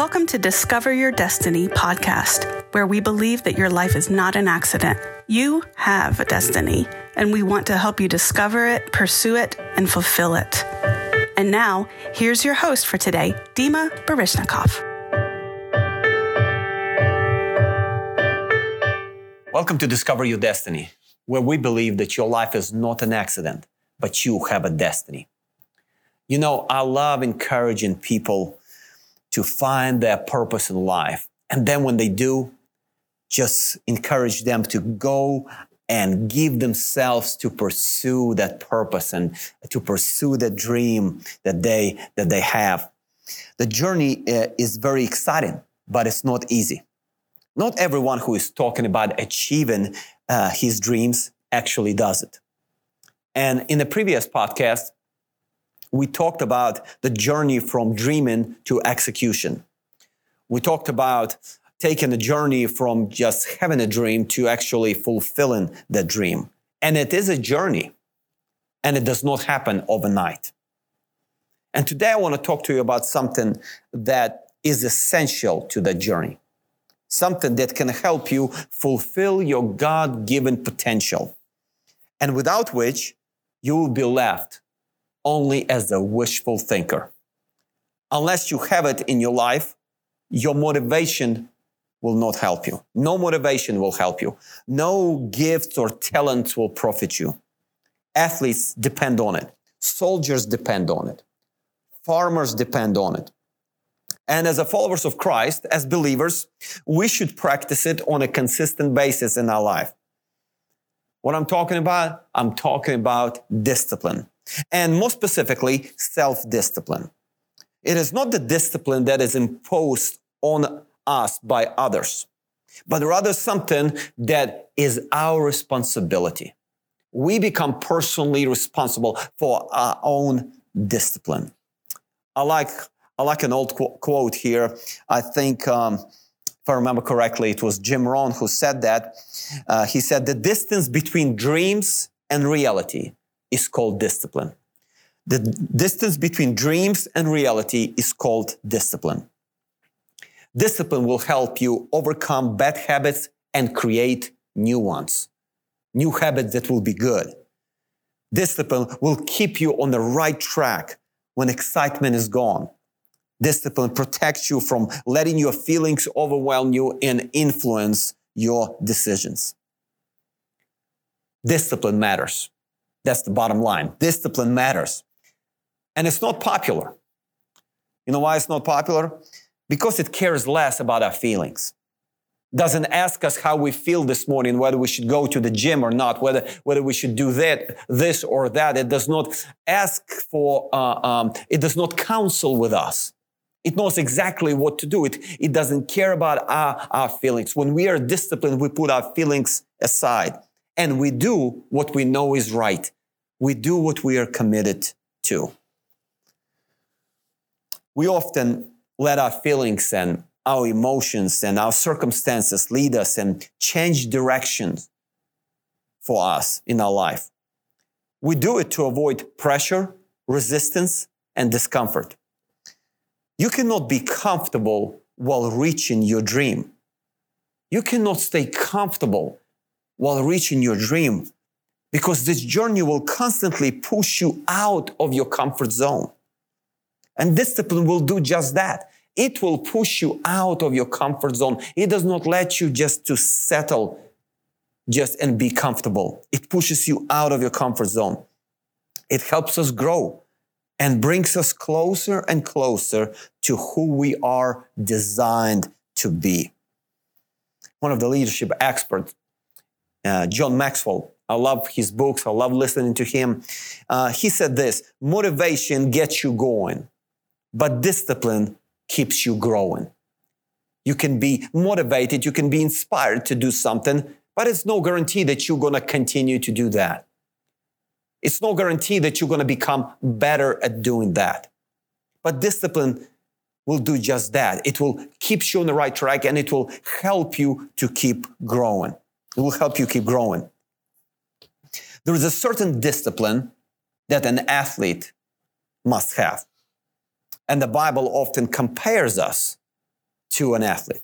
Welcome to Discover Your Destiny podcast, where we believe that your life is not an accident. You have a destiny, and we want to help you discover it, pursue it, and fulfill it. And now, here's your host for today, Dima Barishnikov. Welcome to Discover Your Destiny, where we believe that your life is not an accident, but you have a destiny. You know, I love encouraging people to find their purpose in life. And then when they do, just encourage them to go and give themselves to pursue that purpose and to pursue the dream that they have. The journey is very exciting, but it's not easy. Not everyone who is talking about achieving his dreams actually does it. And in the previous podcast, we talked about the journey from dreaming to execution. We talked about taking the journey from just having a dream to actually fulfilling that dream. And it is a journey, and it does not happen overnight. And today I want to talk to you about something that is essential to that journey, something that can help you fulfill your God-given potential, and without which you will be left only as a wishful thinker. Unless you have it in your life, your motivation will not help you. No motivation will help you. No gifts or talents will profit you. Athletes depend on it. Soldiers depend on it. Farmers depend on it. And as followers of Christ, as believers, we should practice it on a consistent basis in our life. What I'm talking about discipline. And more specifically, self-discipline. It is not the discipline that is imposed on us by others, but rather something that is our responsibility. We become personally responsible for our own discipline. I like an old quote here. I think, if I remember correctly, it was Jim Rohn who said that. He said, "The distance between dreams and reality is called discipline." The distance between dreams and reality is called discipline. Discipline will help you overcome bad habits and create new ones, new habits that will be good. Discipline will keep you on the right track when excitement is gone. Discipline protects you from letting your feelings overwhelm you and influence your decisions. Discipline matters. That's the bottom line. Discipline matters. And it's not popular. You know why it's not popular? Because it cares less about our feelings. Doesn't ask us how we feel this morning, whether we should go to the gym or not, whether we should do that, this or that. It does not ask for, it does not counsel with us. It knows exactly what to do. It doesn't care about our feelings. When we are disciplined, we put our feelings aside. And we do what we know is right. We do what we are committed to. We often let our feelings and our emotions and our circumstances lead us and change directions for us in our life. We do it to avoid pressure, resistance, and discomfort. You cannot be comfortable while reaching your dream. You cannot stay comfortable while reaching your dream, because this journey will constantly push you out of your comfort zone. And discipline will do just that. It will push you out of your comfort zone. It does not let you just to settle just and be comfortable. It pushes you out of your comfort zone. It helps us grow and brings us closer and closer to who we are designed to be. One of the leadership experts, John Maxwell, I love his books, I love listening to him. He said this: motivation gets you going, but discipline keeps you growing. You can be motivated, you can be inspired to do something, but it's no guarantee that you're going to continue to do that. It's no guarantee that you're going to become better at doing that. But discipline will do just that. It will keep you on the right track, and it will help you to keep growing. It will help you keep growing. There is a certain discipline that an athlete must have. And the Bible often compares us to an athlete.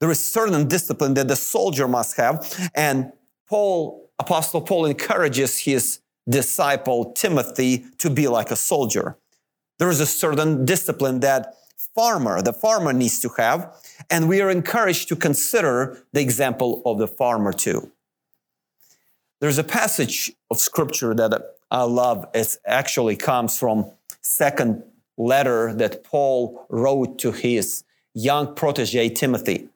There is certain discipline that the soldier must have, and Paul, Apostle Paul, encourages his disciple Timothy to be like a soldier. There is a certain discipline that the farmer needs to have, and we are encouraged to consider the example of the farmer too. There's a passage of scripture that I love. It actually comes from second letter that Paul wrote to his young protege Timothy.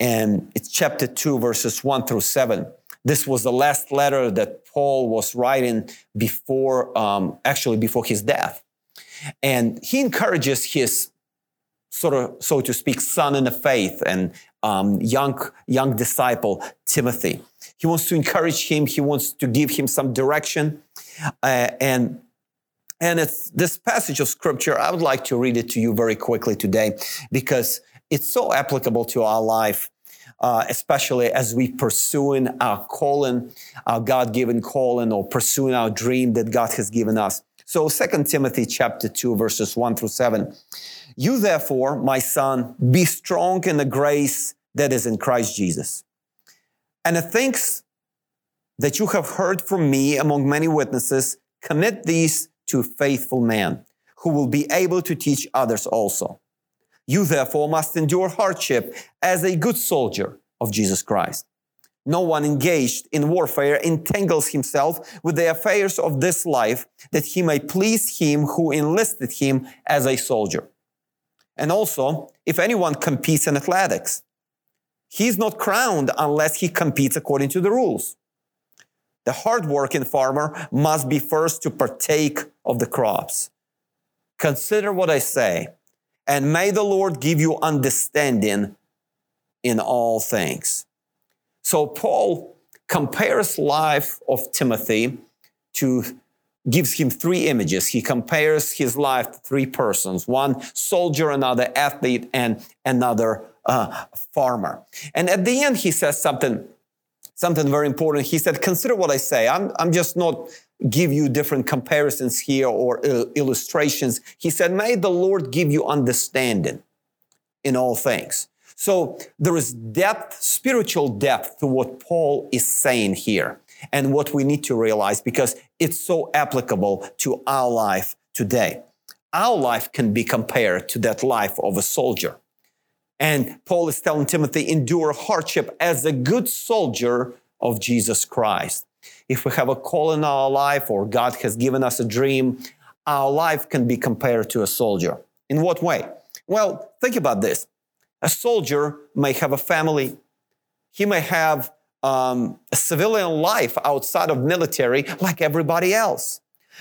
And it's chapter 2, verses 1-7. This was the last letter that Paul was writing before his death. And he encourages his so to speak, son in the faith and young disciple, Timothy. He wants to encourage him. He wants to give him some direction. And it's this passage of scripture. I would like to read it to you very quickly today because it's so applicable to our life, especially as we pursuing our calling, our God-given calling, or pursuing our dream that God has given us. So 2 Timothy chapter 2, verses 1-7. You therefore, my son, be strong in the grace that is in Christ Jesus. And the things that you have heard from me among many witnesses, commit these to a faithful man who will be able to teach others also. You therefore must endure hardship as a good soldier of Jesus Christ. No one engaged in warfare entangles himself with the affairs of this life, that he may please him who enlisted him as a soldier. And also, if anyone competes in athletics, he is not crowned unless he competes according to the rules. The hardworking farmer must be first to partake of the crops. Consider what I say, and may the Lord give you understanding in all things. So Paul compares life of Timothy gives him three images. He compares his life to three persons, one soldier, another athlete, and another farmer. And at the end, he says something very important. He said, consider what I say. I'm just not give you different comparisons here or illustrations. He said, may the Lord give you understanding in all things. So there is depth, spiritual depth to what Paul is saying here and what we need to realize because it's so applicable to our life today. Our life can be compared to that life of a soldier. And Paul is telling Timothy, endure hardship as a good soldier of Jesus Christ. If we have a call in our life or God has given us a dream, our life can be compared to a soldier. In what way? Well, think about this. A soldier may have a family. He may have a civilian life outside of military like everybody else.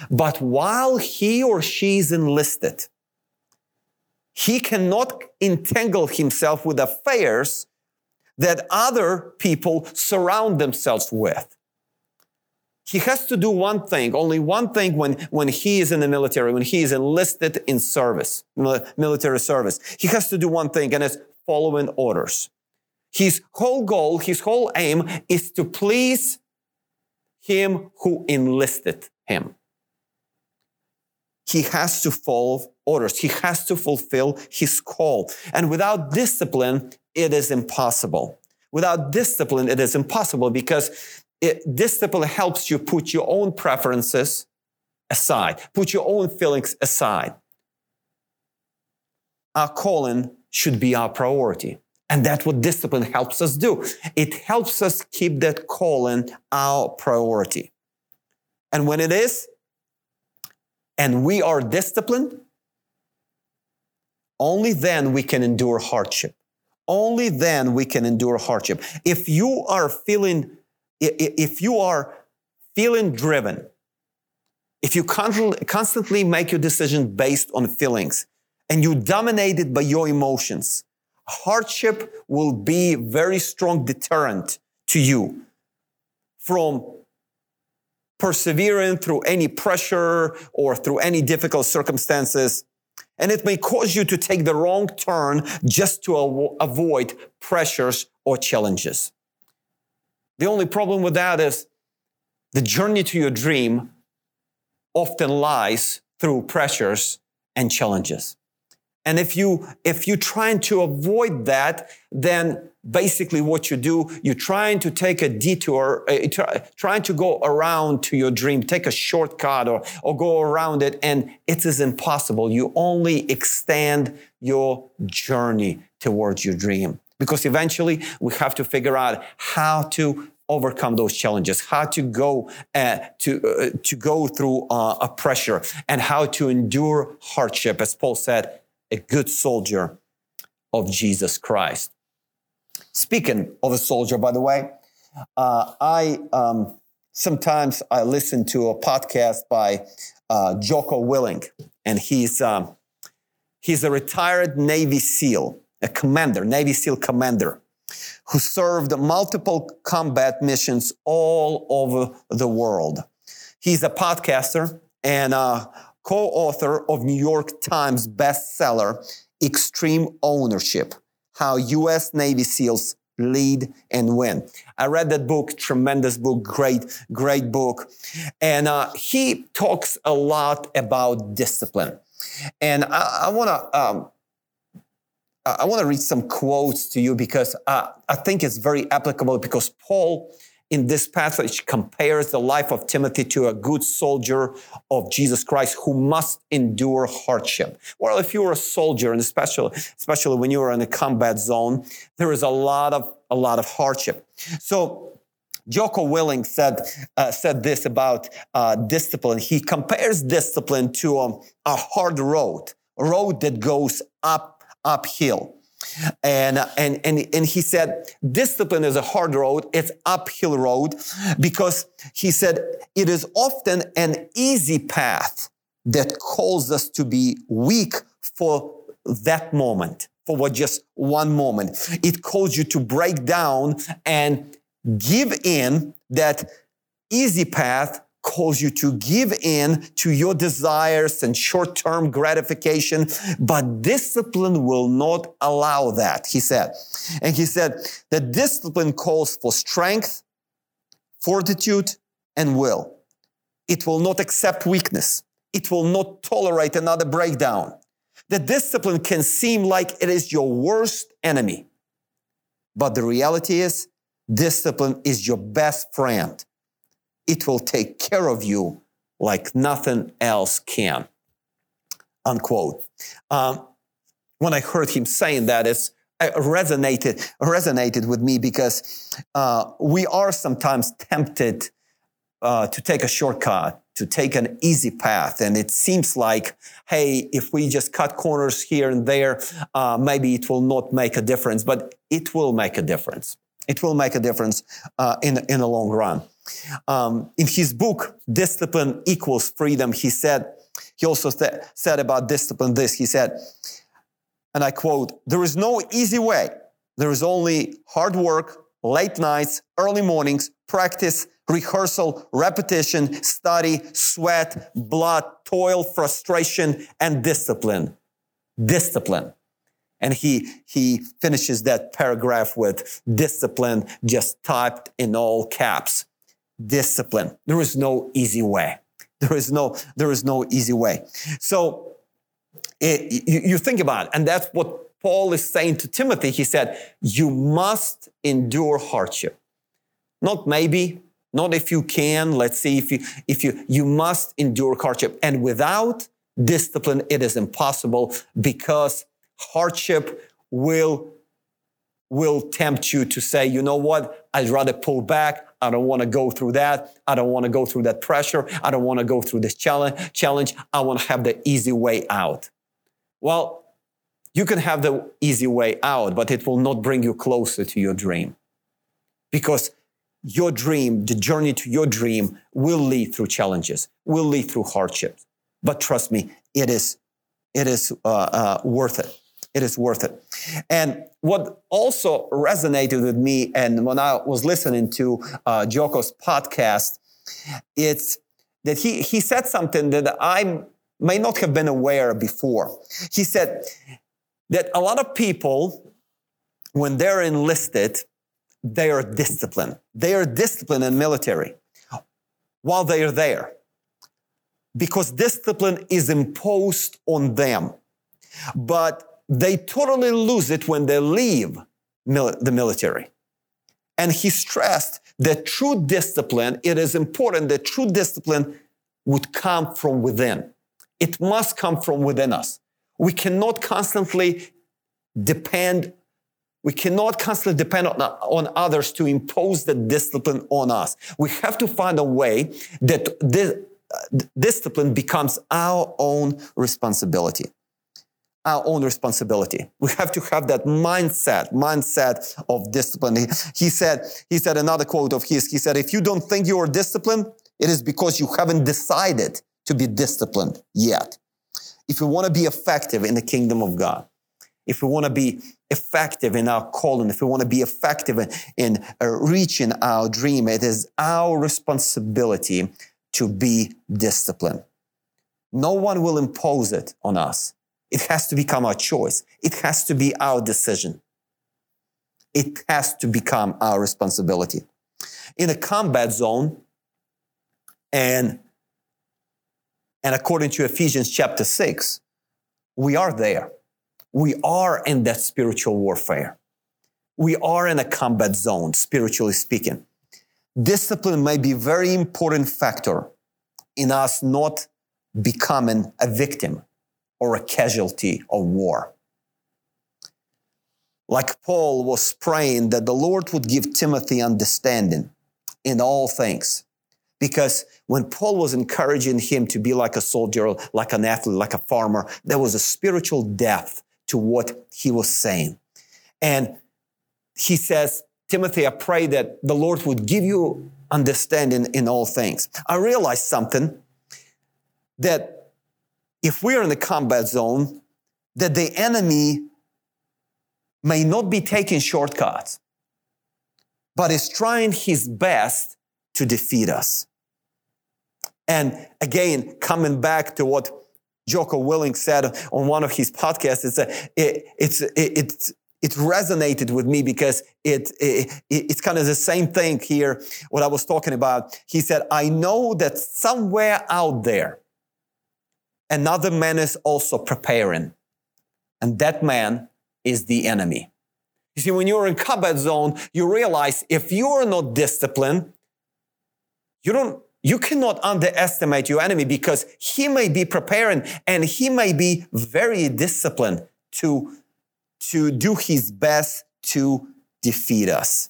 But while he or she is enlisted, he cannot entangle himself with affairs that other people surround themselves with. He has to do one thing, only one thing when he is in the military, when he is enlisted in service, military service. He has to do one thing, and it's following orders. His whole goal, his whole aim is to please him who enlisted him. He has to follow orders. He has to fulfill his call. And without discipline, it is impossible. Without discipline, it is impossible because discipline helps you put your own preferences aside, put your own feelings aside. Our calling should be our priority. And that's what discipline helps us do. It helps us keep that calling our priority. And when it is, and we are disciplined, only then we can endure hardship. Only then we can endure hardship. If you are feeling driven, if you constantly make your decision based on feelings and you're dominated by your emotions, hardship will be a very strong deterrent to you from persevering through any pressure or through any difficult circumstances. And it may cause you to take the wrong turn just to avoid pressures or challenges. The only problem with that is the journey to your dream often lies through pressures and challenges. And if you're trying to avoid that, then basically what you do, you're trying to take a detour, trying to go around to your dream, take a shortcut or go around it, and it is impossible. You only extend your journey towards your dream, because eventually we have to figure out how to overcome those challenges, how to go through a pressure, and how to endure hardship, as Paul said, a good soldier of Jesus Christ. Speaking of a soldier, by the way, I sometimes I listen to a podcast by Jocko Willink, and he's a retired Navy SEAL, a commander, Navy SEAL commander, who served multiple combat missions all over the world. He's a podcaster and a co-author of New York Times bestseller, Extreme Ownership, How U.S. Navy SEALs Lead and Win. I read that book, tremendous book, great book. And he talks a lot about discipline. And I want to read some quotes to you, because I think it's very applicable, because Paul in this passage compares the life of Timothy to a good soldier of Jesus Christ who must endure hardship. Well, if you're a soldier, and especially when you're in a combat zone, there is a lot of hardship. So Jocko Willink said this about discipline. He compares discipline to a hard road that goes uphill. And he said, discipline is a hard road. It's uphill road, because he said it is often an easy path that calls us to be weak for that moment, just one moment. It calls you to break down and give in. That easy path calls you to give in to your desires and short-term gratification, but discipline will not allow that, he said. And he said that discipline calls for strength, fortitude, and will. It will not accept weakness. It will not tolerate another breakdown. The discipline can seem like it is your worst enemy, but the reality is discipline is your best friend. It will take care of you like nothing else can, unquote. When I heard him saying that, it resonated with me, because we are sometimes tempted to take a shortcut, to take an easy path. And it seems like, hey, if we just cut corners here and there, maybe it will not make a difference, but it will make a difference. It will make a difference in the long run. In his book, Discipline Equals Freedom, he also said about discipline this. He said, and I quote, "There is no easy way. There is only hard work, late nights, early mornings, practice, rehearsal, repetition, study, sweat, blood, toil, frustration, and discipline." Discipline. And he finishes that paragraph with discipline, just typed in all caps. Discipline. There is no easy way. There is no easy way. So you think about it, and that's what Paul is saying to Timothy. He said, you must endure hardship. Not maybe, not if you can. Let's see if you must endure hardship. And without discipline, it is impossible, because hardship will tempt you to say, you know what, I'd rather pull back. I don't want to go through that. I don't want to go through that pressure. I don't want to go through this challenge. I want to have the easy way out. Well, you can have the easy way out, but it will not bring you closer to your dream, because your dream, the journey to your dream, will lead through challenges, will lead through hardships. But trust me, it is worth it. It is worth it. And what also resonated with me, and when I was listening to Jocko's podcast, it's that he said something that I may not have been aware of before. He said that a lot of people, when they're enlisted, they are disciplined. They are disciplined in military while they are there, because discipline is imposed on them. But they totally lose it when they leave the military. And he stressed that true discipline, it is important that true discipline would come from within. It must come from within us. We cannot constantly depend on others to impose the discipline on us. We have to find a way that this discipline becomes our own responsibility. Our own responsibility. We have to have that mindset of discipline. He said another quote of his, he said, if you don't think you are disciplined, it is because you haven't decided to be disciplined yet. If we want to be effective in the kingdom of God, if we want to be effective in our calling, if we want to be effective in reaching our dream, it is our responsibility to be disciplined. No one will impose it on us. It has to become our choice. It has to be our decision. It has to become our responsibility. In a combat zone, and according to Ephesians chapter 6, we are there. We are in that spiritual warfare. We are in a combat zone, spiritually speaking. Discipline may be a very important factor in us not becoming a victim or a casualty of war. Like Paul was praying that the Lord would give Timothy understanding in all things. Because when Paul was encouraging him to be like a soldier, like an athlete, like a farmer, there was a spiritual depth to what he was saying. And he says, Timothy, I pray that the Lord would give you understanding in all things. I realized something, that if we are in the combat zone, that the enemy may not be taking shortcuts, but is trying his best to defeat us. And again, coming back to what Jocko Willink said on one of his podcasts, it resonated with me because it's kind of the same thing here, what I was talking about. He said, I know that somewhere out there, another man is also preparing. And that man is the enemy. You see, when you're in combat zone, you realize if you're not disciplined, you cannot underestimate your enemy, because he may be preparing and he may be very disciplined to do his best to defeat us.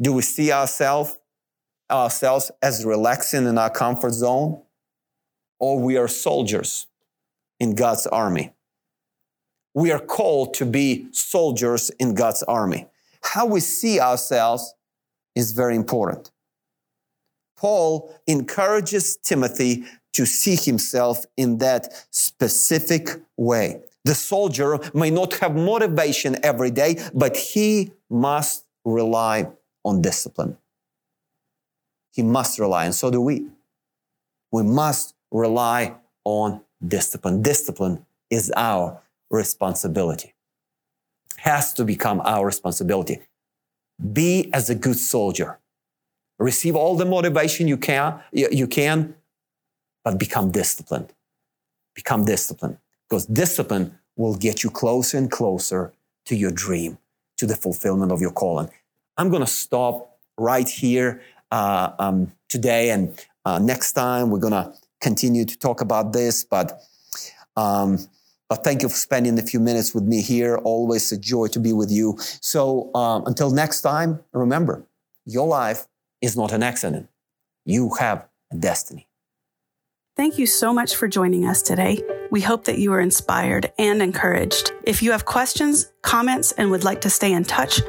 Do we see ourselves as relaxing in our comfort zone? Or we are soldiers in God's army? We are called to be soldiers in God's army. How we see ourselves is very important. Paul encourages Timothy to see himself in that specific way. The soldier may not have motivation every day, but he must rely on discipline. He must rely, and so do we. We must rely on discipline. Discipline is our responsibility. Has to become our responsibility. Be as a good soldier. Receive all the motivation you can, but become disciplined. Become disciplined, because discipline will get you closer and closer to your dream, to the fulfillment of your calling. I'm going to stop right here today, and next time we're going to continue to talk about this. But thank you for spending a few minutes with me here. Always a joy to be with you. So until next time, remember, your life is not an accident. You have a destiny. Thank you so much for joining us today. We hope that you were inspired and encouraged. If you have questions, comments, and would like to stay in touch,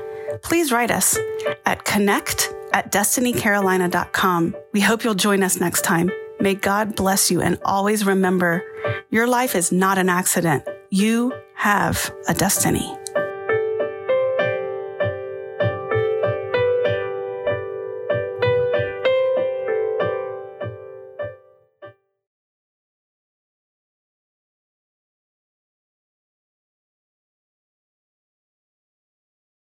please write us at connect@destinycarolina.com. We hope you'll join us next time. May God bless you, and always remember, your life is not an accident. You have a destiny.